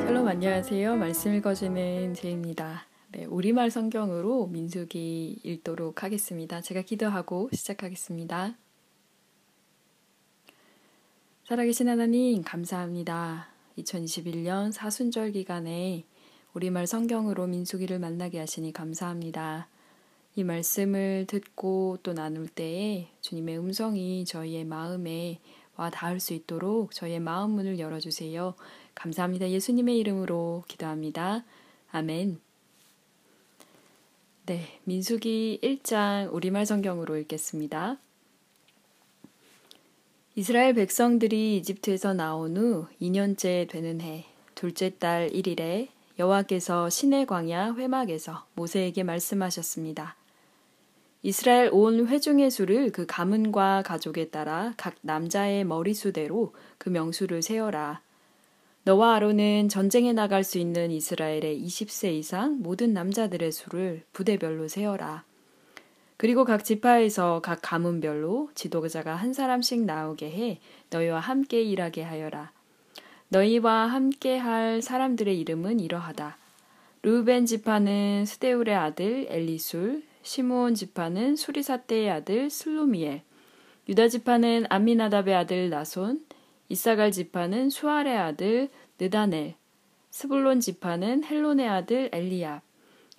샬롬, 안녕하세요. 말씀 읽어주는 제입니다. 우리말 성경으로 민수기 읽도록 하겠습니다. 제가 기도하고 시작하겠습니다. 살아계신 하나님, 감사합니다. 2021년 사순절 기간에 우리말 성경으로 민수기를 만나게 하시니 감사합니다. 이 말씀을 듣고 또 나눌 때에 주님의 음성이 저희의 마음에 와 닿을 수 있도록 저희의 마음 문을 열어주세요. 감사합니다. 예수님의 이름으로 기도합니다. 아멘. 네, 민수기 1장 우리말 성경으로 읽겠습니다. 이스라엘 백성들이 이집트에서 나온 후 2년째 되는 해 둘째 달 1일에 여호와께서 시내 광야 회막에서 모세에게 말씀하셨습니다. 이스라엘 온 회중의 수를 그 가문과 가족에 따라 각 남자의 머리수대로 그 명수를 세어라. 너와 아론은 전쟁에 나갈 수 있는 이스라엘의 20세 이상 모든 남자들의 수를 부대별로 세어라. 그리고 각 지파에서 각 가문별로 지도자가 한 사람씩 나오게 해 너희와 함께 일하게 하여라. 너희와 함께 할 사람들의 이름은 이러하다. 르우벤 지파는 스데울의 아들 엘리술, 시므온 지파는 수리사떼의 아들 슬루미엘, 유다 지파는 암미나답의 아들 나손, 이사갈 지파는 수알의 아들 느다넬, 스불론 지파는 헬론의 아들 엘리압,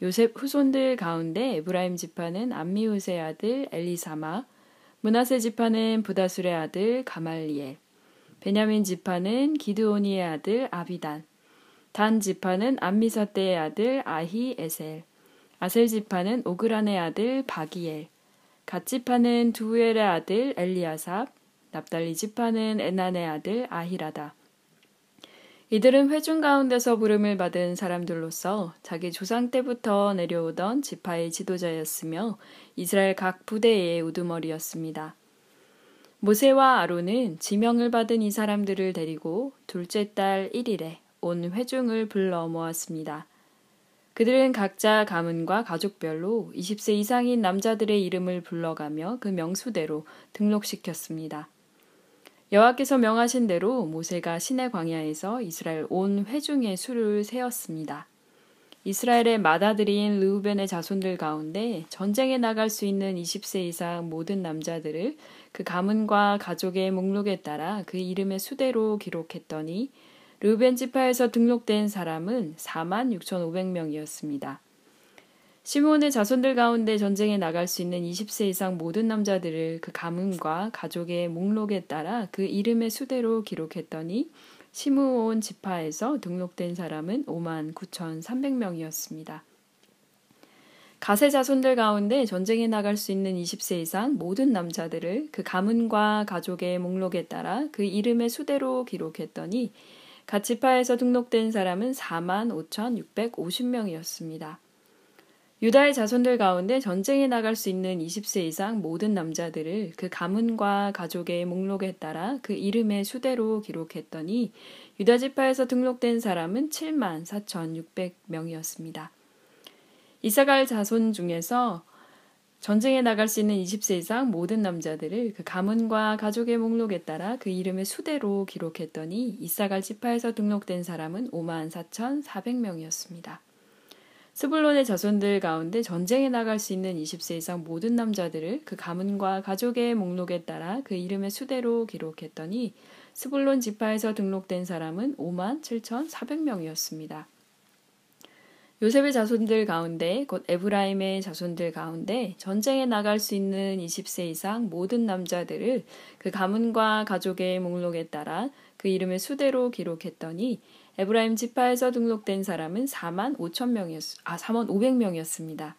요셉 후손들 가운데 에브라임 지파는 암미우스의 아들 엘리사마, 므낫세 지파는 부다술의 아들 가말리엘, 베냐민 지파는 기드오니의 아들 아비단, 단 지파는 암미사떼의 아들 아히에셀, 아셀 지파는 오그란의 아들 바기엘, 갓 지파는 두엘의 아들 엘리아삽, 납달리 지파는 에난의 아들 아히라다. 이들은 회중 가운데서 부름을 받은 사람들로서 자기 조상 때부터 내려오던 지파의 지도자였으며 이스라엘 각 부대의 우두머리였습니다. 모세와 아론은 지명을 받은 이 사람들을 데리고 둘째 달 1일에 온 회중을 불러 모았습니다. 그들은 각자 가문과 가족별로 20세 이상인 남자들의 이름을 불러가며 그 명수대로 등록시켰습니다. 여호와께서 명하신 대로 모세가 시내 광야에서 이스라엘 온 회중의 수를 세었습니다. 이스라엘의 맏아들인 르우벤의 자손들 가운데 전쟁에 나갈 수 있는 20세 이상 모든 남자들을 그 가문과 가족의 목록에 따라 그 이름의 수대로 기록했더니 르우벤 지파에서 등록된 사람은 46,500명이었습니다. 시므온의 자손들 가운데 전쟁에 나갈 수 있는 20세 이상 모든 남자들을 그 가문과 가족의 목록에 따라 그 이름의 수대로 기록했더니 시므온 지파에서 등록된 사람은 59,300명이었습니다. 갓의 자손들 가운데 전쟁에 나갈 수 있는 20세 이상 모든 남자들을 그 가문과 가족의 목록에 따라 그 이름의 수대로 기록했더니 갓 지파에서 등록된 사람은 45,650명이었습니다. 유다의 자손들 가운데 전쟁에 나갈 수 있는 20세 이상 모든 남자들을 그 가문과 가족의 목록에 따라 그 이름의 수대로 기록했더니 유다 지파에서 등록된 사람은 74,600명이었습니다. 이사갈 자손 중에서 전쟁에 나갈 수 있는 20세 이상 모든 남자들을 그 가문과 가족의 목록에 따라 그 이름의 수대로 기록했더니 이사갈 지파에서 등록된 사람은 54,400명이었습니다. 스불론의 자손들 가운데 전쟁에 나갈 수 있는 20세 이상 모든 남자들을 그 가문과 가족의 목록에 따라 그 이름의 수대로 기록했더니 스불론 지파에서 등록된 사람은 57,400명이었습니다. 요셉의 자손들 가운데 곧 에브라임의 자손들 가운데 전쟁에 나갈 수 있는 20세 이상 모든 남자들을 그 가문과 가족의 목록에 따라 그 이름의 수대로 기록했더니 에브라임 지파에서 등록된 사람은 45,500명이었습니다.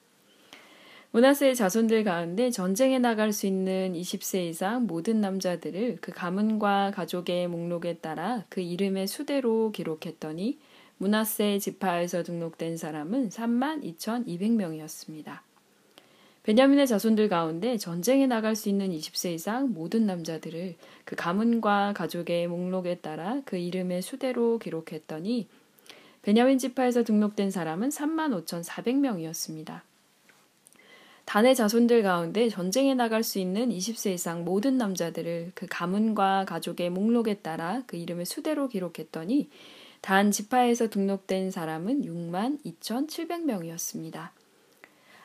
므낫세의 자손들 가운데 전쟁에 나갈 수 있는 20세 이상 모든 남자들을 그 가문과 가족의 목록에 따라 그 이름의 수대로 기록했더니 므낫세 지파에서 등록된 사람은 32,200명이었습니다. 베냐민의 자손들 가운데 전쟁에 나갈 수 있는 20세 이상 모든 남자들을 그 가문과 가족의 목록에 따라 그 이름의 수대로 기록했더니 베냐민 지파에서 등록된 사람은 35,400명이었습니다. 단의 자손들 가운데 전쟁에 나갈 수 있는 20세 이상 모든 남자들을 그 가문과 가족의 목록에 따라 그 이름의 수대로 기록했더니 단 지파에서 등록된 사람은 62,700명이었습니다.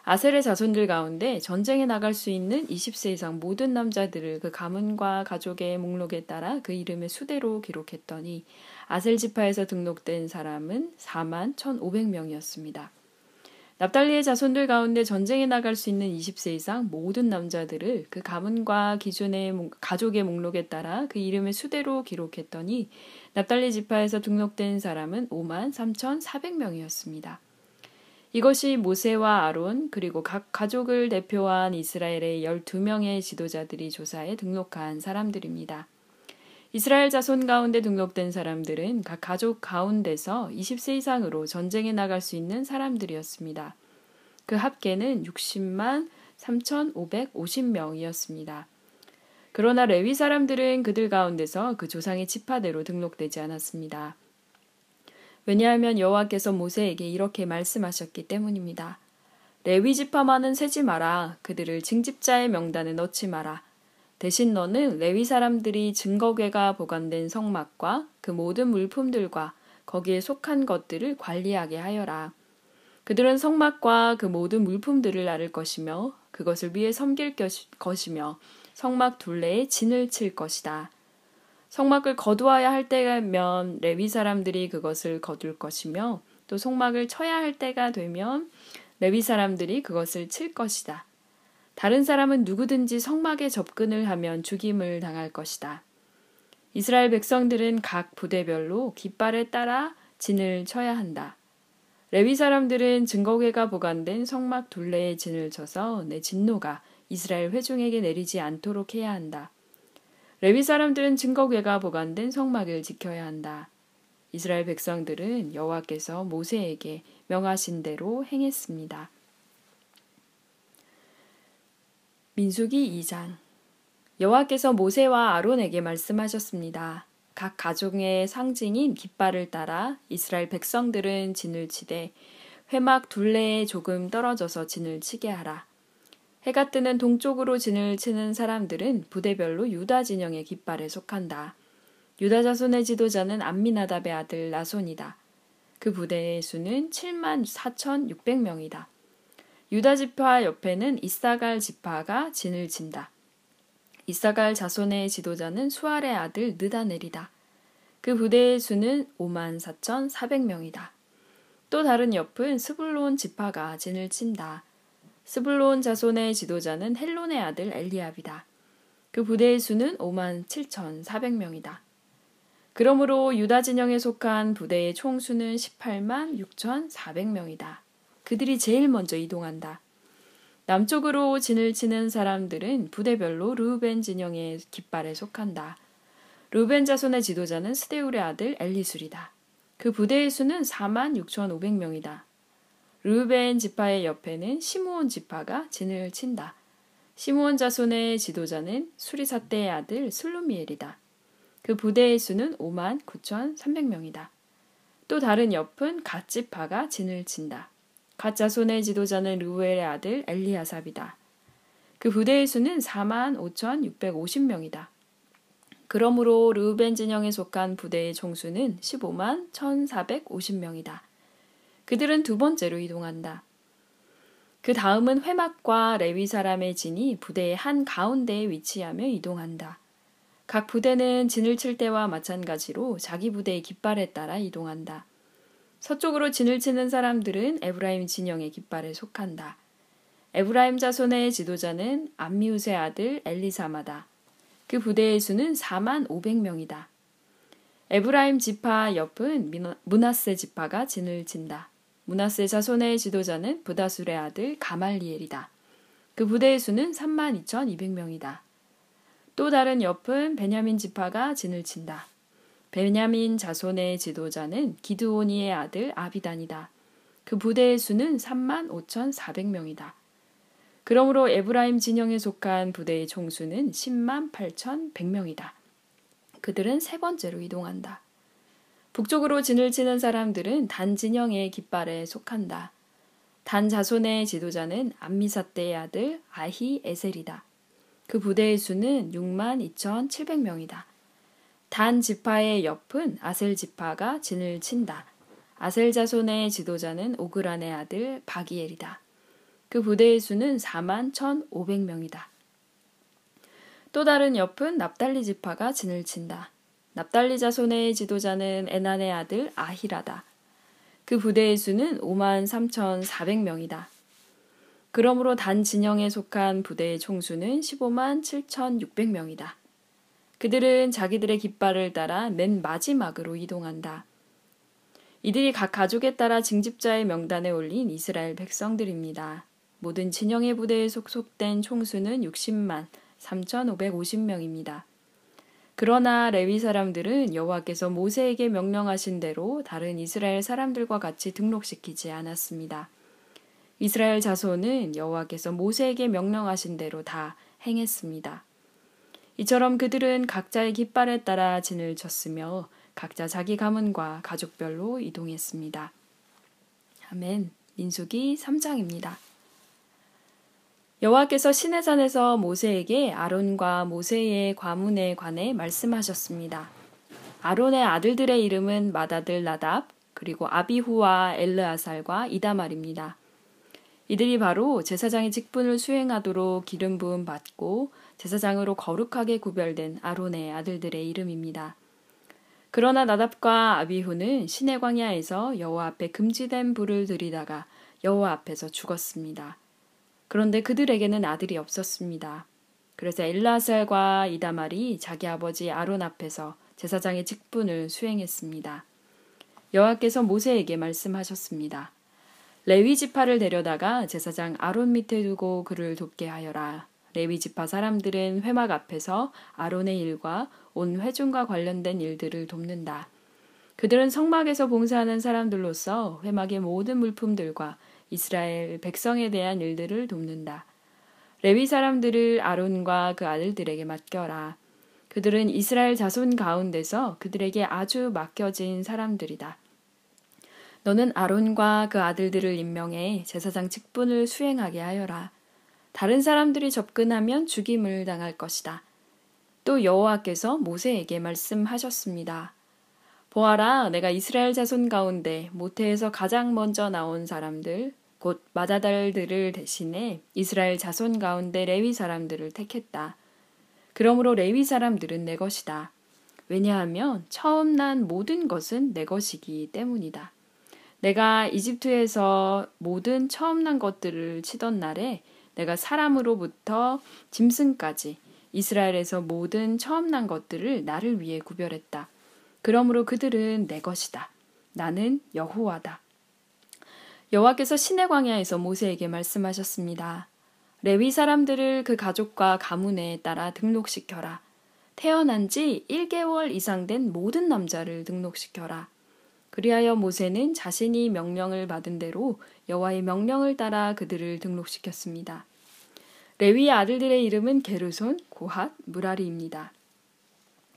아셀의 자손들 가운데 전쟁에 나갈 수 있는 20세 이상 모든 남자들을 그 가문과 가족의 목록에 따라 그 이름의 수대로 기록했더니 아셀 지파에서 등록된 사람은 41,500명이었습니다. 납달리의 자손들 가운데 전쟁에 나갈 수 있는 20세 이상 모든 남자들을 그 가문과 기준의 가족의 목록에 따라 그 이름의 수대로 기록했더니 납달리 지파에서 등록된 사람은 53,400명이었습니다. 이것이 모세와 아론 그리고 각 가족을 대표한 이스라엘의 12명의 지도자들이 조사에 등록한 사람들입니다. 이스라엘 자손 가운데 등록된 사람들은 각 가족 가운데서 20세 이상으로 전쟁에 나갈 수 있는 사람들이었습니다. 그 합계는 603,550명이었습니다. 그러나 레위 사람들은 그들 가운데서 그 조상의 지파대로 등록되지 않았습니다. 왜냐하면 여호와께서 모세에게 이렇게 말씀하셨기 때문입니다. 레위 지파만은 세지 마라. 그들을 징집자의 명단에 넣지 마라. 대신 너는 레위 사람들이 증거궤가 보관된 성막과 그 모든 물품들과 거기에 속한 것들을 관리하게 하여라. 그들은 성막과 그 모든 물품들을 나를 것이며 그것을 위해 섬길 것이며 성막 둘레에 진을 칠 것이다. 성막을 거두어야 할 때가 되면 레위 사람들이 그것을 거둘 것이며 또 성막을 쳐야 할 때가 되면 레위 사람들이 그것을 칠 것이다. 다른 사람은 누구든지 성막에 접근을 하면 죽임을 당할 것이다. 이스라엘 백성들은 각 부대별로 깃발에 따라 진을 쳐야 한다. 레위 사람들은 증거궤가 보관된 성막 둘레에 진을 쳐서 내 진노가 이스라엘 회중에게 내리지 않도록 해야 한다. 레위 사람들은 증거궤가 보관된 성막을 지켜야 한다. 이스라엘 백성들은 여호와께서 모세에게 명하신 대로 행했습니다. 민수기 2장. 여호와께서 모세와 아론에게 말씀하셨습니다. 각 가족의 상징인 깃발을 따라 이스라엘 백성들은 진을 치되 회막 둘레에 조금 떨어져서 진을 치게 하라. 해가 뜨는 동쪽으로 진을 치는 사람들은 부대별로 유다 진영의 깃발에 속한다. 유다 자손의 지도자는 암미나답의 아들 나손이다. 그 부대의 수는 74,600명이다. 유다 지파 옆에는 이사갈 지파가 진을 친다. 이사갈 자손의 지도자는 수알의 아들 느다넬이다. 그 부대의 수는 54,400명이다. 또 다른 옆은 스불론 지파가 진을 친다. 스불론 자손의 지도자는 헬론의 아들 엘리압이다. 그 부대의 수는 57,400명이다. 그러므로 유다 진영에 속한 부대의 총수는 186,400명이다. 그들이 제일 먼저 이동한다. 남쪽으로 진을 치는 사람들은 부대별로 르우벤 진영의 깃발에 속한다. 르우벤 자손의 지도자는 스데울의 아들 엘리술이다. 그 부대의 수는 46,500명이다. 르우벤 지파의 옆에는 시므온 지파가 진을 친다. 시므온 자손의 지도자는 수리사대의 아들 슬루미엘이다. 그 부대의 수는 59,300명이다. 또 다른 옆은 갓 지파가 진을 친다. 갓 자손의 지도자는 르우엘의 아들 엘리아삽이다. 그 부대의 수는 45,650명이다. 그러므로 르우벤 진영에 속한 부대의 총수는 151,450명이다. 그들은 두 번째로 이동한다. 그 다음은 회막과 레위 사람의 진이 부대의 한 가운데에 위치하며 이동한다. 각 부대는 진을 칠 때와 마찬가지로 자기 부대의 깃발에 따라 이동한다. 서쪽으로 진을 치는 사람들은 에브라임 진영의 깃발에 속한다. 에브라임 자손의 지도자는 암미우스의 아들 엘리사마다. 그 부대의 수는 45,000명이다. 에브라임 지파 옆은 므낫세 지파가 진을 친다. 므낫세 자손의 지도자는 부다술의 아들 가말리엘이다. 그 부대의 수는 32,200명이다. 또 다른 옆은 베냐민 지파가 진을 친다. 베냐민 자손의 지도자는 기드오니의 아들 아비단이다. 그 부대의 수는 35,400명이다. 그러므로 에브라임 진영에 속한 부대의 총수는 108,100명이다. 그들은 세 번째로 이동한다. 북쪽으로 진을 치는 사람들은 단 진영의 깃발에 속한다. 단 자손의 지도자는 암미사대의 아들 아히에셀이다. 그 부대의 수는 62,700명이다. 단 지파의 옆은 아셀 지파가 진을 친다. 아셀 자손의 지도자는 오그란의 아들 바기엘이다. 그 부대의 수는 41,500명이다. 또 다른 옆은 납달리 지파가 진을 친다. 납달리 자손의 지도자는 에난의 아들 아히라다. 그 부대의 수는 53,400명이다. 그러므로 단 진영에 속한 부대의 총수는 157,600명이다. 그들은 자기들의 깃발을 따라 맨 마지막으로 이동한다. 이들이 각 가족에 따라 징집자의 명단에 올린 이스라엘 백성들입니다. 모든 진영의 부대에 속속된 총수는 603,550명입니다. 그러나 레위 사람들은 여호와께서 모세에게 명령하신 대로 다른 이스라엘 사람들과 같이 등록시키지 않았습니다. 이스라엘 자손은 여호와께서 모세에게 명령하신 대로 다 행했습니다. 이처럼 그들은 각자의 깃발에 따라 진을 쳤으며 각자 자기 가문과 가족별로 이동했습니다. 아멘. 민수기 3장입니다. 여호와께서 시내산에서 모세에게 아론과 모세의 과문에 관해 말씀하셨습니다. 아론의 아들들의 이름은 마다들 나답, 그리고 아비후와 엘르아살과 이다말입니다. 이들이 바로 제사장의 직분을 수행하도록 기름 부음 받고 제사장으로 거룩하게 구별된 아론의 아들들의 이름입니다. 그러나 나답과 아비후는 시내 광야에서 여호와 앞에 금지된 불을 들이다가 여호와 앞에서 죽었습니다. 그런데 그들에게는 아들이 없었습니다. 그래서 엘르아살과 이다말이 자기 아버지 아론 앞에서 제사장의 직분을 수행했습니다. 여호와께서 모세에게 말씀하셨습니다. 레위 지파를 데려다가 제사장 아론 밑에 두고 그를 돕게 하여라. 레위 지파 사람들은 회막 앞에서 아론의 일과 온 회중과 관련된 일들을 돕는다. 그들은 성막에서 봉사하는 사람들로서 회막의 모든 물품들과 이스라엘 백성에 대한 일들을 돕는다. 레위 사람들을 아론과 그 아들들에게 맡겨라. 그들은 이스라엘 자손 가운데서 그들에게 아주 맡겨진 사람들이다. 너는 아론과 그 아들들을 임명해 제사장 직분을 수행하게 하여라. 다른 사람들이 접근하면 죽임을 당할 것이다. 또 여호와께서 모세에게 말씀하셨습니다. 보아라, 내가 이스라엘 자손 가운데 모태에서 가장 먼저 나온 사람들, 곧 마다달들을 대신해 이스라엘 자손 가운데 레위 사람들을 택했다. 그러므로 레위 사람들은 내 것이다. 왜냐하면 처음 난 모든 것은 내 것이기 때문이다. 내가 이집트에서 모든 처음 난 것들을 치던 날에 내가 사람으로부터 짐승까지 이스라엘에서 모든 처음 난 것들을 나를 위해 구별했다. 그러므로 그들은 내 것이다. 나는 여호와다. 여호와께서 시내 광야에서 모세에게 말씀하셨습니다. 레위 사람들을 그 가족과 가문에 따라 등록시켜라. 태어난 지 1개월 이상 된 모든 남자를 등록시켜라. 그리하여 모세는 자신이 명령을 받은 대로 여호와의 명령을 따라 그들을 등록시켰습니다. 레위의 아들들의 이름은 게르손, 고핫, 무라리입니다.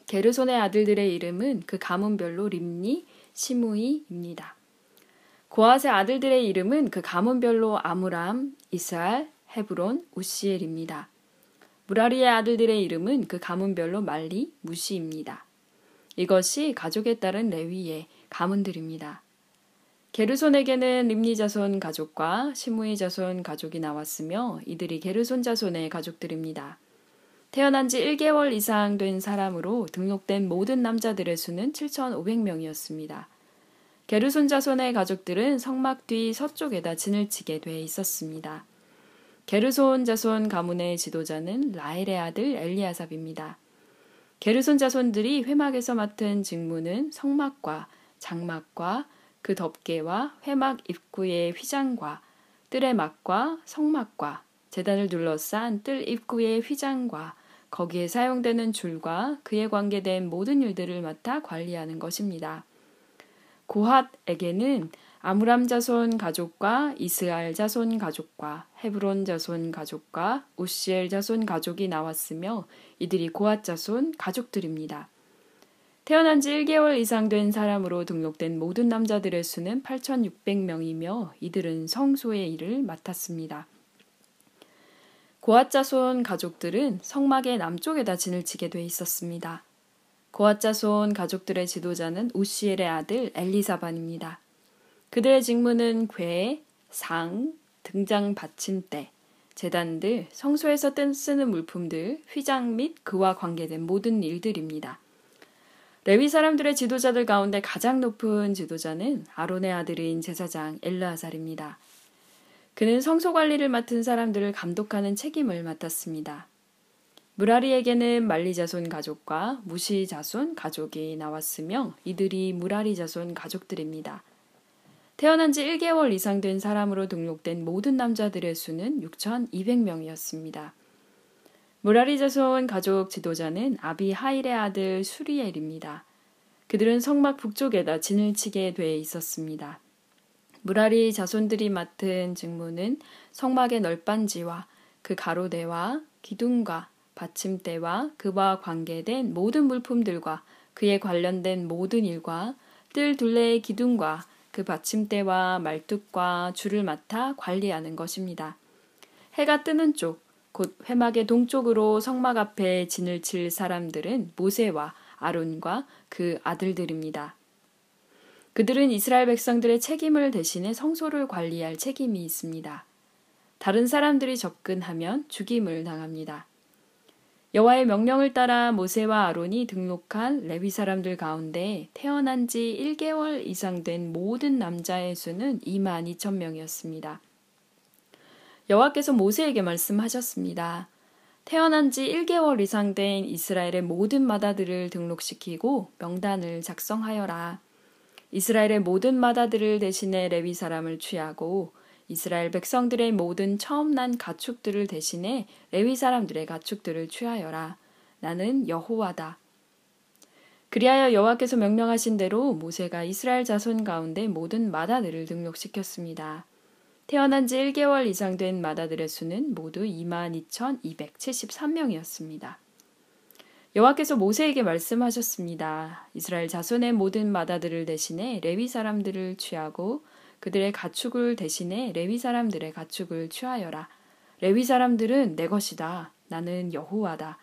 게르손의 아들들의 이름은 그 가문별로 림니, 시므이입니다. 고핫의 아들들의 이름은 그 가문별로 아므람, 이사갈, 헤브론, 우시엘입니다. 무라리의 아들들의 이름은 그 가문별로 말리, 무시입니다. 이것이 가족에 따른 레위의 가문들입니다. 게르손에게는 림니 자손 가족과 시므이 자손 가족이 나왔으며 이들이 게르손 자손의 가족들입니다. 태어난 지 1개월 이상 된 사람으로 등록된 모든 남자들의 수는 7,500명이었습니다. 게르손 자손의 가족들은 성막 뒤 서쪽에다 진을 치게 돼 있었습니다. 게르손 자손 가문의 지도자는 라헬의 아들 엘리아삽입니다. 게르손 자손들이 회막에서 맡은 직무는 성막과 장막과 그 덮개와 회막 입구의 휘장과 뜰의 막과 성막과 제단을 둘러싼 뜰 입구의 휘장과 거기에 사용되는 줄과 그에 관계된 모든 일들을 맡아 관리하는 것입니다. 고핫에게는 아므람 자손 가족과 이스라엘 자손 가족과 헤브론 자손 가족과 우시엘 자손 가족이 나왔으며 이들이 고핫 자손 가족들입니다. 태어난 지 1개월 이상 된 사람으로 등록된 모든 남자들의 수는 8,600명이며 이들은 성소의 일을 맡았습니다. 고핫 자손 가족들은 성막의 남쪽에다 진을 치게 돼 있었습니다. 고핫 자손 가족들의 지도자는 우시엘의 아들 엘리사반입니다. 그들의 직무는 궤, 상, 등장 받침대, 제단들, 성소에서 쓰는 물품들, 휘장 및 그와 관계된 모든 일들입니다. 레위 사람들의 지도자들 가운데 가장 높은 지도자는 아론의 아들인 제사장 엘르아살입니다. 그는 성소 관리를 맡은 사람들을 감독하는 책임을 맡았습니다. 무라리에게는 말리 자손 가족과 무시 자손 가족이 나왔으며 이들이 무라리 자손 가족들입니다. 태어난 지 1개월 이상 된 사람으로 등록된 모든 남자들의 수는 6,200명이었습니다. 무라리 자손 가족 지도자는 아비하일의 아들 수리엘입니다. 그들은 성막 북쪽에다 진을 치게 돼 있었습니다. 무라리 자손들이 맡은 직무는 성막의 널빤지와 그 가로대와 기둥과 받침대와 그와 관계된 모든 물품들과 그에 관련된 모든 일과 뜰 둘레의 기둥과 그 받침대와 말뚝과 줄을 맡아 관리하는 것입니다. 해가 뜨는 쪽, 곧 회막의 동쪽으로 성막 앞에 진을 칠 사람들은 모세와 아론과 그 아들들입니다. 그들은 이스라엘 백성들의 책임을 대신해 성소를 관리할 책임이 있습니다. 다른 사람들이 접근하면 죽임을 당합니다. 여호와의 명령을 따라 모세와 아론이 등록한 레위 사람들 가운데 태어난 지 1개월 이상 된 모든 남자의 수는 22,000명이었습니다. 여호와께서 모세에게 말씀하셨습니다. 태어난 지 1개월 이상 된 이스라엘의 모든 마다들을 등록시키고 명단을 작성하여라. 이스라엘의 모든 마다들을 대신해 레위 사람을 취하고 이스라엘 백성들의 모든 처음 난 가축들을 대신해 레위 사람들의 가축들을 취하여라. 나는 여호와다. 그리하여 여호와께서 명령하신 대로 모세가 이스라엘 자손 가운데 모든 마다들을 등록시켰습니다. 태어난 지 1개월 이상 된 마다들의 수는 모두 22,273명이었습니다. 여호와께서 모세에게 말씀하셨습니다. 이스라엘 자손의 모든 마다들을 대신해 레위 사람들을 취하고 그들의 가축을 대신해 레위 사람들의 가축을 취하여라. 레위 사람들은 내 것이다. 나는 여호와다.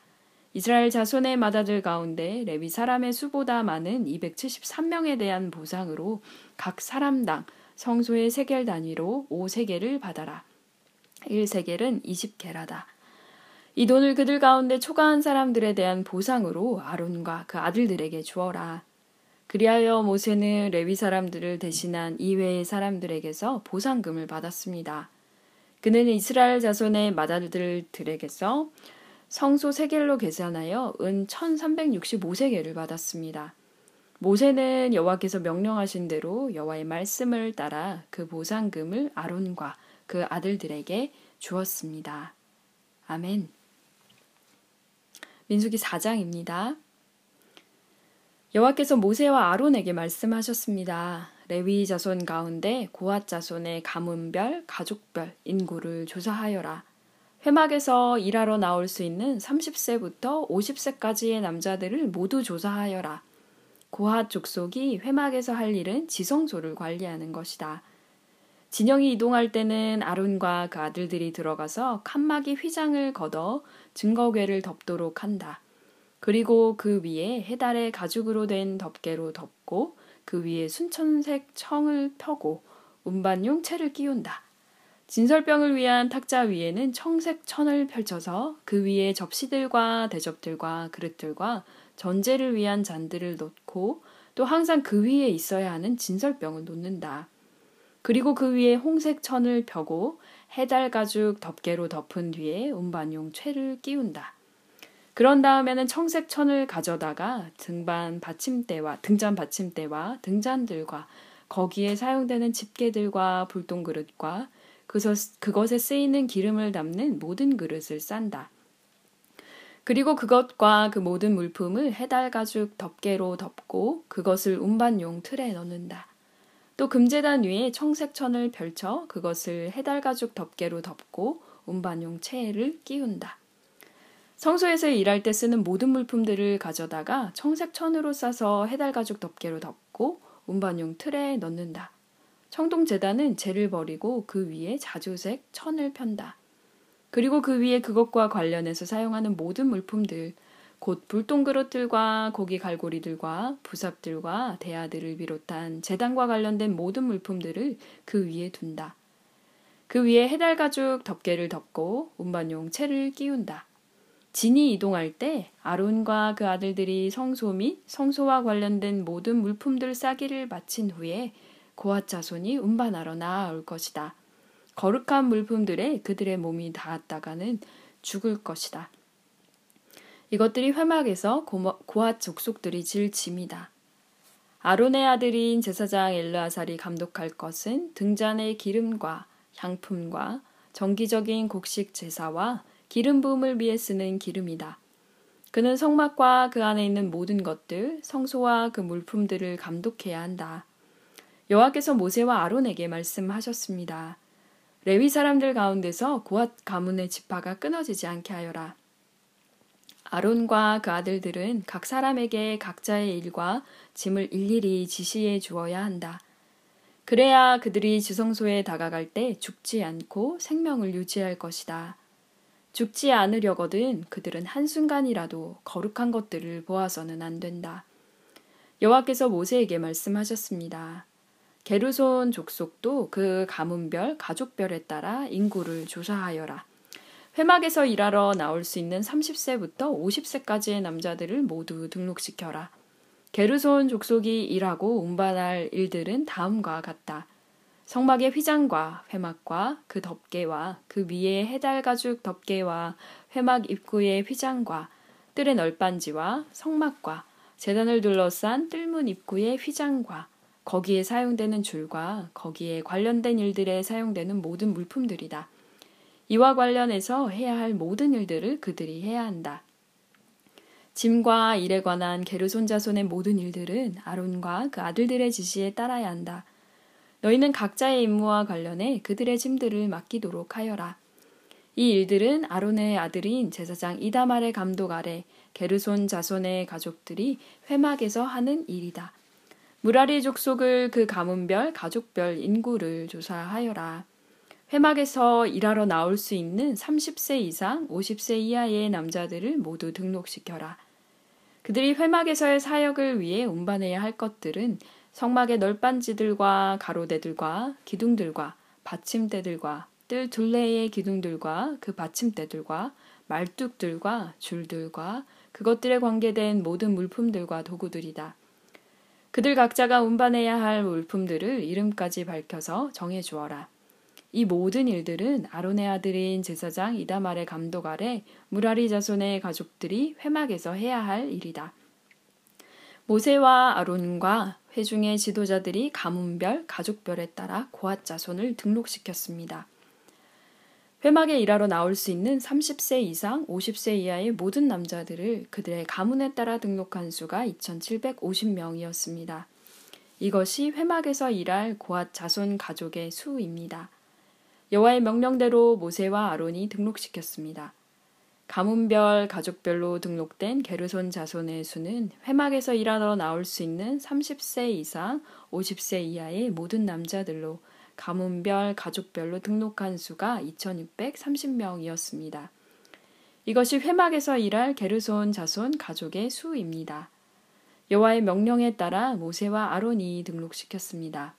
이스라엘 자손의 마다들 가운데 레위 사람의 수보다 많은 273명에 대한 보상으로 각 사람당 성소의 세겔 단위로 5세겔을 받아라. 1세겔은 20개라다. 이 돈을 그들 가운데 초과한 사람들에 대한 보상으로 아론과 그 아들들에게 주어라. 그리하여 모세는 레위 사람들을 대신한 이외의 사람들에게서 보상금을 받았습니다. 그는 이스라엘 자손의 마다들에게서 성소 세겔로 계산하여 은 1,365세겔을 받았습니다. 모세는 여호와께서 명령하신 대로 여호와의 말씀을 따라 그 보상금을 아론과 그 아들들에게 주었습니다. 아멘. 민수기 4장입니다. 여호와께서 모세와 아론에게 말씀하셨습니다. 레위 자손 가운데 고핫 자손의 가문별, 가족별 인구를 조사하여라. 회막에서 일하러 나올 수 있는 30세부터 50세까지의 남자들을 모두 조사하여라. 고핫 족속이 회막에서 할 일은 지성소를 관리하는 것이다. 진영이 이동할 때는 아론과 그 아들들이 들어가서 칸막이 휘장을 걷어 증거궤를 덮도록 한다. 그리고 그 위에 해달의 가죽으로 된 덮개로 덮고 그 위에 순천색 청을 펴고 운반용 채를 끼운다. 진설병을 위한 탁자 위에는 청색 천을 펼쳐서 그 위에 접시들과 대접들과 그릇들과 전제를 위한 잔들을 놓고 또 항상 그 위에 있어야 하는 진설병을 놓는다. 그리고 그 위에 홍색 천을 펴고 해달 가죽 덮개로 덮은 뒤에 운반용 채를 끼운다. 그런 다음에는 청색 천을 가져다가 등잔 받침대와 등잔들과 거기에 사용되는 집게들과 불똥 그릇과 그것에 쓰이는 기름을 담는 모든 그릇을 싼다. 그리고 그것과 그 모든 물품을 해달 가죽 덮개로 덮고 그것을 운반용 틀에 넣는다. 또 금제단 위에 청색 천을 펼쳐 그것을 해달 가죽 덮개로 덮고 운반용 채를 끼운다. 성소에서 일할 때 쓰는 모든 물품들을 가져다가 청색 천으로 싸서 해달 가죽 덮개로 덮고 운반용 틀에 넣는다. 청동제단은 재를 버리고 그 위에 자주색 천을 편다. 그리고 그 위에 그것과 관련해서 사용하는 모든 물품들, 곧 불똥그릇들과 고기 갈고리들과 부삽들과 대야들을 비롯한 제단과 관련된 모든 물품들을 그 위에 둔다. 그 위에 해달 가죽 덮개를 덮고 운반용 채를 끼운다. 진이 이동할 때 아론과 그 아들들이 성소 및 성소와 관련된 모든 물품들 싸기를 마친 후에 고핫 자손이 운반하러 나아올 것이다. 거룩한 물품들에 그들의 몸이 닿았다가는 죽을 것이다. 이것들이 회막에서 고핫 족속들이 질 짐이다. 아론의 아들인 제사장 엘르아살이 감독할 것은 등잔의 기름과 향품과 정기적인 곡식 제사와 기름 부음을 위해 쓰는 기름이다. 그는 성막과 그 안에 있는 모든 것들, 성소와 그 물품들을 감독해야 한다. 여호와께서 모세와 아론에게 말씀하셨습니다. 레위 사람들 가운데서 고핫 가문의 지파가 끊어지지 않게 하여라. 아론과 그 아들들은 각 사람에게 각자의 일과 짐을 일일이 지시해 주어야 한다. 그래야 그들이 지성소에 다가갈 때 죽지 않고 생명을 유지할 것이다. 죽지 않으려거든 그들은 한순간이라도 거룩한 것들을 보아서는 안 된다. 여호와께서 모세에게 말씀하셨습니다. 게르손 족속도 그 가문별, 가족별에 따라 인구를 조사하여라. 회막에서 일하러 나올 수 있는 30세부터 50세까지의 남자들을 모두 등록시켜라. 게르손 족속이 일하고 운반할 일들은 다음과 같다. 성막의 휘장과 회막과 그 덮개와 그 위에 해달 가죽 덮개와 회막 입구의 휘장과 뜰의 널빤지와 성막과 제단을 둘러싼 뜰문 입구의 휘장과 거기에 사용되는 줄과 거기에 관련된 일들에 사용되는 모든 물품들이다. 이와 관련해서 해야 할 모든 일들을 그들이 해야 한다. 짐과 일에 관한 게르손 자손의 모든 일들은 아론과 그 아들들의 지시에 따라야 한다. 너희는 각자의 임무와 관련해 그들의 짐들을 맡기도록 하여라. 이 일들은 아론의 아들인 제사장 이다말의 감독 아래 게르손 자손의 가족들이 회막에서 하는 일이다. 무라리 족속을 그 가문별, 가족별 인구를 조사하여라. 회막에서 일하러 나올 수 있는 30세 이상, 50세 이하의 남자들을 모두 등록시켜라. 그들이 회막에서의 사역을 위해 운반해야 할 것들은 성막의 널빤지들과 가로대들과 기둥들과 받침대들과 뜰 둘레의 기둥들과 그 받침대들과 말뚝들과 줄들과 그것들에 관계된 모든 물품들과 도구들이다. 그들 각자가 운반해야 할 물품들을 이름까지 밝혀서 정해주어라. 이 모든 일들은 아론의 아들인 제사장 이다말의 감독 아래 무라리 자손의 가족들이 회막에서 해야 할 일이다. 모세와 아론과 회중의 지도자들이 가문별, 가족별에 따라 고핫 자손을 등록시켰습니다. 회막에 일하러 나올 수 있는 30세 이상, 50세 이하의 모든 남자들을 그들의 가문에 따라 등록한 수가 2,750명이었습니다. 이것이 회막에서 일할 고핫 자손 가족의 수입니다. 여호와의 명령대로 모세와 아론이 등록시켰습니다. 가문별, 가족별로 등록된 게르손 자손의 수는 회막에서 일하러 나올 수 있는 30세 이상, 50세 이하의 모든 남자들로 가문별, 가족별로 등록한 수가 2,630명이었습니다. 이것이 회막에서 일할 게르손 자손 가족의 수입니다. 여호와의 명령에 따라 모세와 아론이 등록시켰습니다.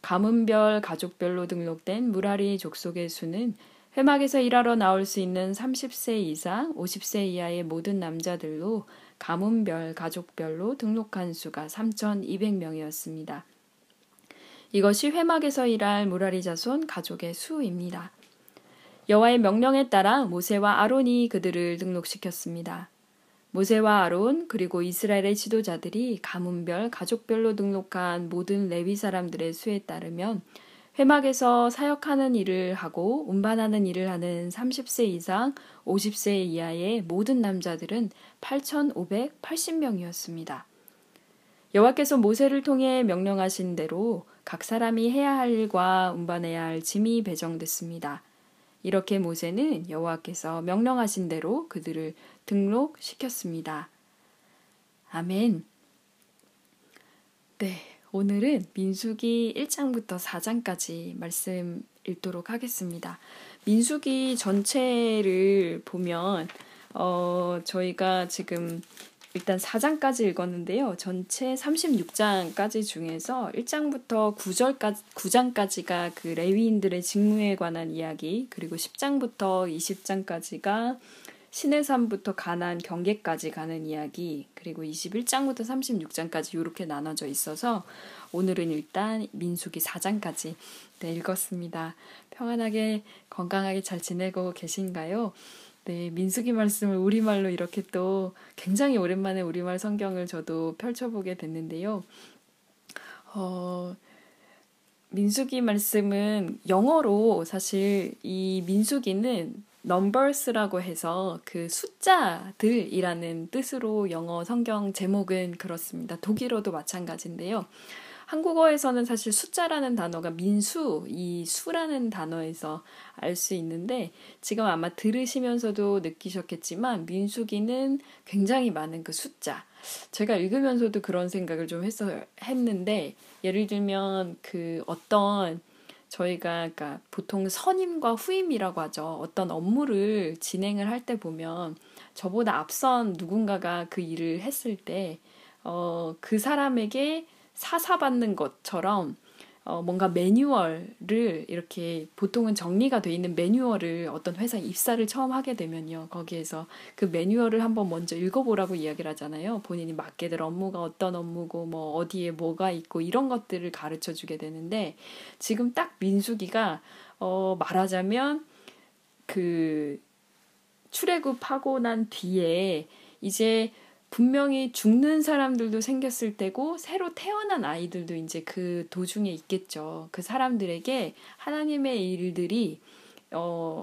가문별, 가족별로 등록된 무라리 족속의 수는 회막에서 일하러 나올 수 있는 30세 이상, 50세 이하의 모든 남자들로 가문별, 가족별로 등록한 수가 3,200명이었습니다. 이것이 회막에서 일할 무라리 자손 가족의 수입니다. 여호와의 명령에 따라 모세와 아론이 그들을 등록시켰습니다. 모세와 아론 그리고 이스라엘의 지도자들이 가문별, 가족별로 등록한 모든 레위 사람들의 수에 따르면 회막에서 사역하는 일을 하고 운반하는 일을 하는 30세 이상, 50세 이하의 모든 남자들은 8,580명이었습니다. 여호와께서 모세를 통해 명령하신 대로 각 사람이 해야 할 일과 운반해야 할 짐이 배정됐습니다. 이렇게 모세는 여호와께서 명령하신 대로 그들을 등록시켰습니다. 아멘. 네, 오늘은 민수기 1장부터 4장까지 말씀 읽도록 하겠습니다. 민수기 전체를 보면 저희가 지금 일단 4장까지 읽었는데요. 전체 36장까지 중에서 1장부터 9장까지가 그 레위인들의 직무에 관한 이야기, 그리고 10장부터 20장까지가 시내 산부터 가나안 경계까지 가는 이야기, 그리고 21장부터 36장까지 이렇게 나눠져 있어서 오늘은 일단 민수기 4장까지 네, 읽었습니다. 평안하게 건강하게 잘 지내고 계신가요? 네, 민수기 말씀을 우리말로 이렇게 또 굉장히 오랜만에 우리말 성경을 저도 펼쳐보게 됐는데요. 민수기 말씀은 영어로 사실 이 민수기는 numbers라고 해서 그 숫자들이라는 뜻으로 영어 성경 제목은 그렇습니다. 독일어도 마찬가지인데요. 한국어에서는 사실 숫자라는 단어가 민수, 이 수라는 단어에서 알 수 있는데 지금 아마 들으시면서도 느끼셨겠지만 민수기는 굉장히 많은 그 숫자. 제가 읽으면서도 그런 생각을 좀 했는데 예를 들면 그 어떤 저희가 그러니까 보통 선임과 후임이라고 하죠. 어떤 업무를 진행을 할 때 보면 저보다 앞선 누군가가 그 일을 했을 때 그 사람에게 사사받는 것처럼 뭔가 매뉴얼을 이렇게 보통은 정리가 돼 있는 매뉴얼을 어떤 회사에 입사를 처음 하게 되면요. 거기에서 그 매뉴얼을 한번 먼저 읽어보라고 이야기를 하잖아요. 본인이 맡게 될 업무가 어떤 업무고 뭐 어디에 뭐가 있고 이런 것들을 가르쳐주게 되는데 지금 딱 민수기가 말하자면 그 출애굽하고 난 뒤에 이제 분명히 죽는 사람들도 생겼을 때고 새로 태어난 아이들도 이제 그 도중에 있겠죠. 그 사람들에게 하나님의 일들이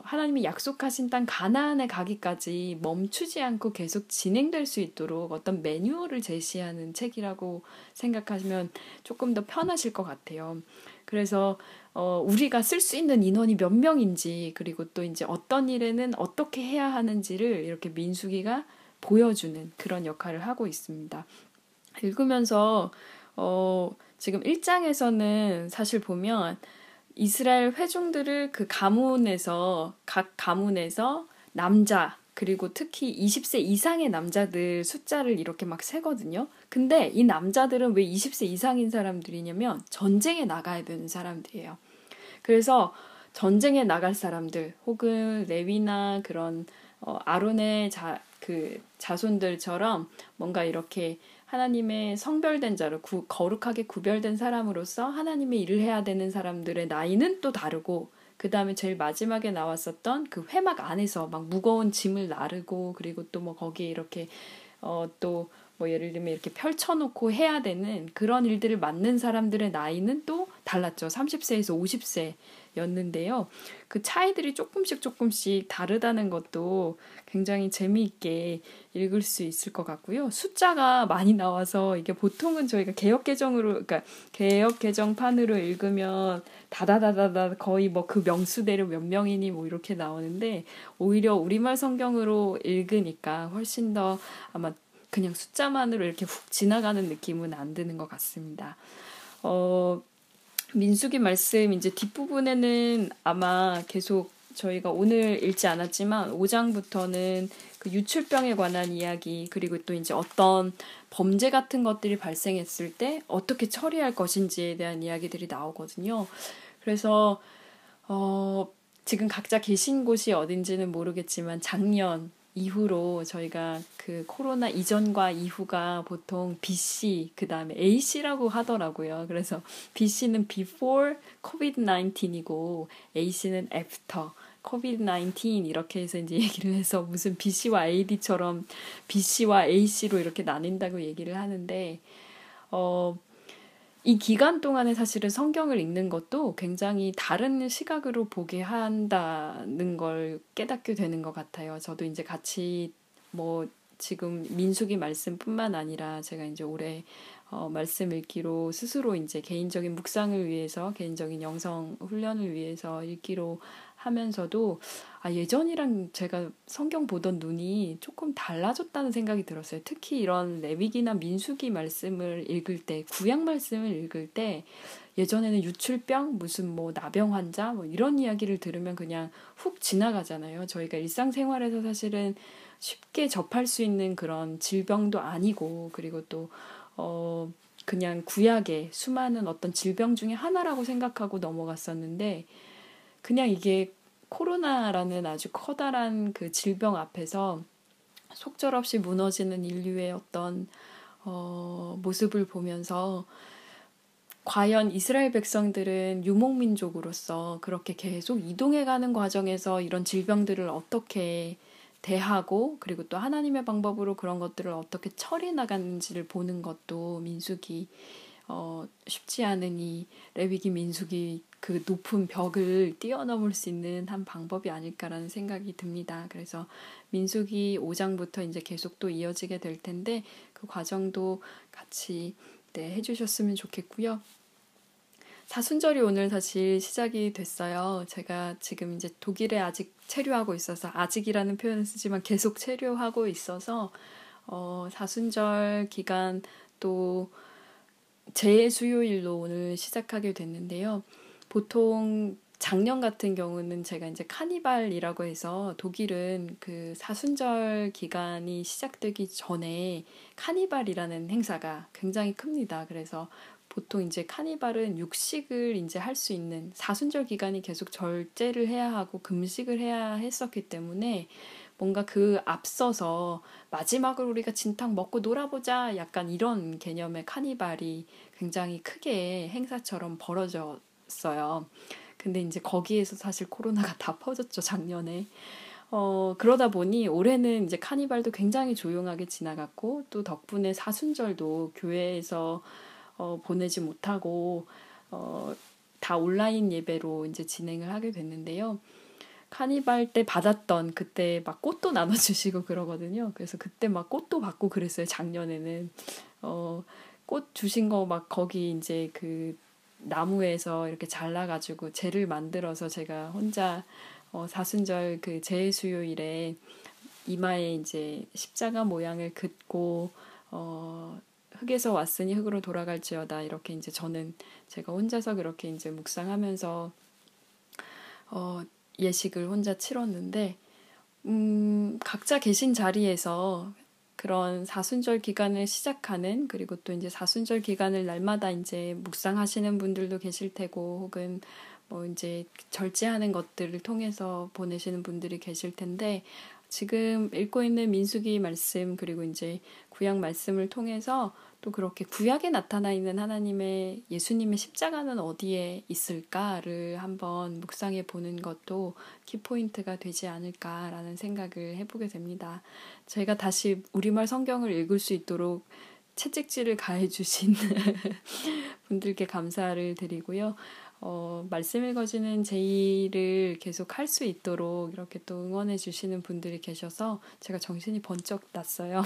하나님이 약속하신 땅 가나안에 가기까지 멈추지 않고 계속 진행될 수 있도록 어떤 매뉴얼을 제시하는 책이라고 생각하시면 조금 더 편하실 것 같아요. 그래서 우리가 쓸 수 있는 인원이 몇 명인지 그리고 또 이제 어떤 일에는 어떻게 해야 하는지를 이렇게 민수기가 보여주는 그런 역할을 하고 있습니다. 읽으면서 지금 1장에서는 사실 보면 이스라엘 회중들을 그 가문에서 각 가문에서 남자 그리고 특히 20세 이상의 남자들 숫자를 이렇게 막 세거든요. 근데 이 남자들은 왜 20세 이상인 사람들이냐면 전쟁에 나가야 되는 사람들이에요. 그래서 전쟁에 나갈 사람들 혹은 레위나 그런 아론의 자손들처럼 뭔가 이렇게 하나님의 성별된 자로 거룩하게 구별된 사람으로서 하나님의 일을 해야 되는 사람들의 나이는 또 다르고 그 다음에 제일 마지막에 나왔었던 그 회막 안에서 막 무거운 짐을 나르고 그리고 또 뭐 거기에 이렇게 또 뭐 예를 들면 이렇게 펼쳐놓고 해야 되는 그런 일들을 맡는 사람들의 나이는 또 달랐죠. 30세에서 50세 였는데요. 그 차이들이 조금씩 다르다는 것도 굉장히 재미있게 읽을 수 있을 것 같고요. 숫자가 많이 나와서 이게 보통은 저희가 개역개정판으로 읽으면 다다다다다 거의 뭐 그 명수대로 몇 명이니 뭐 이렇게 나오는데 오히려 우리말 성경으로 읽으니까 훨씬 더 아마 그냥 숫자만으로 이렇게 훅 지나가는 느낌은 안 드는 것 같습니다. 민수기 말씀 이제 뒷부분에는 아마 계속 저희가 오늘 읽지 않았지만 5장부터는 그 유출병에 관한 이야기 그리고 또 이제 어떤 범죄 같은 것들이 발생했을 때 어떻게 처리할 것인지에 대한 이야기들이 나오거든요. 그래서 지금 각자 계신 곳이 어딘지는 모르겠지만 작년 이후로 저희가 그 코로나 이전과 이후가 보통 BC 그 다음에 AC라고 하더라고요. 그래서 BC는 before COVID-19이고 AC는 after COVID-19 이렇게 해서 이제 얘기를 해서 무슨 BC와 AD처럼 BC와 AC로 이렇게 나뉜다고 얘기를 하는데 이 기간 동안에 사실은 성경을 읽는 것도 굉장히 다른 시각으로 보게 한다는 걸 깨닫게 되는 것 같아요. 저도 이제 같이 뭐 지금 민수기 말씀뿐만 아니라 제가 이제 올해 말씀 읽기로 스스로 이제 개인적인 묵상을 위해서 개인적인 영성 훈련을 위해서 읽기로 하면서도 예전이랑 제가 성경 보던 눈이 조금 달라졌다는 생각이 들었어요. 특히 이런 레위기나 민수기 말씀을 읽을 때, 구약 말씀을 읽을 때 예전에는 유출병, 무슨 나병 환자 이런 이야기를 들으면 그냥 훅 지나가잖아요. 저희가 일상생활에서 사실은 쉽게 접할 수 있는 그런 질병도 아니고, 그리고 또 그냥 구약의 수많은 어떤 질병 중에 하나라고 생각하고 넘어갔었는데, 그냥 이게 코로나라는 아주 커다란 그 질병 앞에서 속절없이 무너지는 인류의 어떤 모습을 보면서 과연 이스라엘 백성들은 유목민족으로서 그렇게 계속 이동해가는 과정에서 이런 질병들을 어떻게 대하고, 그리고 또 하나님의 방법으로 그런 것들을 어떻게 처리 나가는지를 보는 것도 민수기 쉽지 않은 이 레위기 민수기 그 높은 벽을 뛰어넘을 수 있는 한 방법이 아닐까라는 생각이 듭니다. 그래서 민수기 5장부터 이제 계속 또 이어지게 될 텐데 그 과정도 같이 해주셨으면 좋겠고요. 사순절이 오늘 사실 시작이 됐어요. 제가 지금 이제 독일에 아직 체류하고 있어서, 아직이라는 표현을 쓰지만 계속 체류하고 있어서 사순절 기간 또 제 수요일로 오늘 시작하게 됐는데요. 보통 작년 같은 경우는 제가 이제 카니발이라고 해서, 독일은 그 사순절 기간이 시작되기 전에 카니발이라는 행사가 굉장히 큽니다. 그래서 보통 이제 카니발은 육식을 이제 할 수 있는, 사순절 기간이 계속 절제를 해야 하고 금식을 해야 했었기 때문에 뭔가 그 앞서서 마지막으로 우리가 진탕 먹고 놀아보자 약간 이런 개념의 카니발이 굉장히 크게 행사처럼 벌어졌어요. 근데 이제 거기에서 사실 코로나가 다 퍼졌죠, 작년에. 그러다 보니 올해는 이제 카니발도 굉장히 조용하게 지나갔고, 또 덕분에 사순절도 교회에서 보내지 못하고 다 온라인 예배로 이제 진행을 하게 됐는데요. 카니발 때 받았던, 그때 막 꽃도 나눠주시고 그러거든요. 그래서 그때 막 꽃도 받고 그랬어요, 작년에는. 꽃 주신 거 막 거기 이제 그 나무에서 이렇게 잘라가지고 재를 만들어서 제가 혼자 사순절 그 제 수요일에 이마에 이제 십자가 모양을 긋고 흙에서 왔으니 흙으로 돌아갈지어다, 이렇게 이제 저는 제가 혼자서 그렇게 이제 묵상하면서 예식을 혼자 치렀는데, 각자 계신 자리에서 그런 사순절 기간을 시작하는, 그리고 또 이제 사순절 기간을 날마다 이제 묵상하시는 분들도 계실 테고, 혹은 이제 절제하는 것들을 통해서 보내시는 분들이 계실 텐데, 지금 읽고 있는 민수기 말씀, 그리고 이제 구약 말씀을 통해서 또 그렇게 구약에 나타나 있는 하나님의, 예수님의 십자가는 어디에 있을까를 한번 묵상해 보는 것도 키포인트가 되지 않을까라는 생각을 해보게 됩니다. 제가 다시 우리말 성경을 읽을 수 있도록 채찍질을 가해주신 분들께 감사를 드리고요. 말씀 읽어지는 제의를 계속 할 수 있도록 이렇게 또 응원해 주시는 분들이 계셔서 제가 정신이 번쩍 났어요.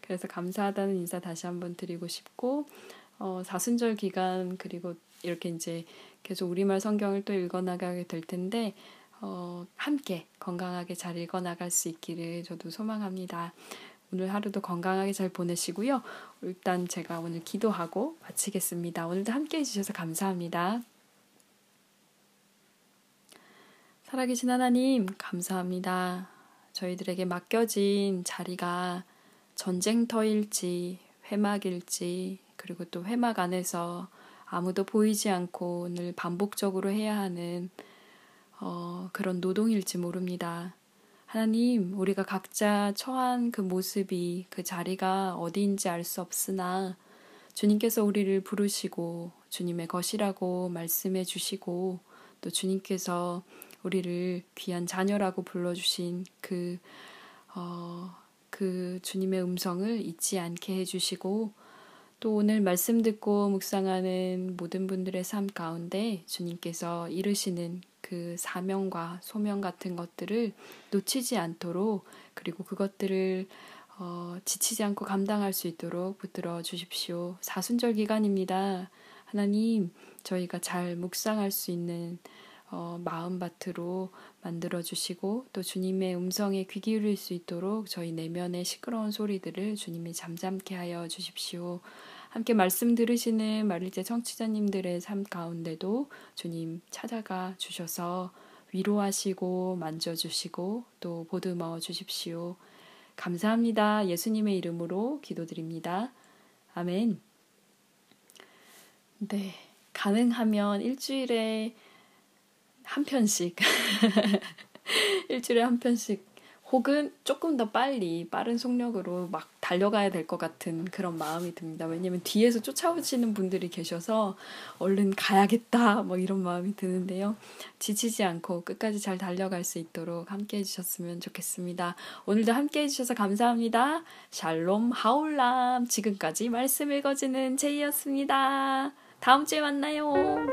그래서 감사하다는 인사 다시 한번 드리고 싶고, 사순절 기간, 그리고 이렇게 이제 계속 우리말 성경을 또 읽어나가게 될 텐데 함께 건강하게 잘 읽어나갈 수 있기를 저도 소망합니다. 오늘 하루도 건강하게 잘 보내시고요. 일단 제가 오늘 기도하고 마치겠습니다. 오늘도 함께 해주셔서 감사합니다. 살아계신 하나님, 감사합니다. 저희들에게 맡겨진 자리가 전쟁터일지 회막일지, 그리고 또 회막 안에서 아무도 보이지 않고 오늘 반복적으로 해야 하는 그런 노동일지 모릅니다. 하나님, 우리가 각자 처한 그 모습이, 그 자리가 어디인지 알 수 없으나 주님께서 우리를 부르시고 주님의 것이라고 말씀해 주시고, 또 주님께서 우리를 귀한 자녀라고 불러주신 그 주님의 음성을 잊지 않게 해주시고, 또 오늘 말씀 듣고 묵상하는 모든 분들의 삶 가운데 주님께서 이루시는 그 사명과 소명 같은 것들을 놓치지 않도록, 그리고 그것들을 지치지 않고 감당할 수 있도록 붙들어 주십시오. 사순절 기간입니다. 하나님, 저희가 잘 묵상할 수 있는 마음밭으로 만들어주시고 또 주님의 음성에 귀 기울일 수 있도록 저희 내면의 시끄러운 소리들을 주님이 잠잠케 하여 주십시오. 함께 말씀 들으시는 마릴제 청취자님들의 삶 가운데도 주님 찾아가 주셔서 위로하시고 만져주시고 또 보듬어 주십시오. 감사합니다. 예수님의 이름으로 기도드립니다. 아멘. 네, 가능하면 일주일에 한 편씩 일주일에 한 편씩 혹은 조금 더 빨리 빠른 속력으로 막 달려가야 될 것 같은 그런 마음이 듭니다. 왜냐면 뒤에서 쫓아오시는 분들이 계셔서 얼른 가야겠다 뭐 이런 마음이 드는데요. 지치지 않고 끝까지 잘 달려갈 수 있도록 함께해 주셨으면 좋겠습니다. 오늘도 함께해 주셔서 감사합니다. 샬롬 하울람, 지금까지 말씀 읽어주는 제이였습니다. 다음 주에 만나요.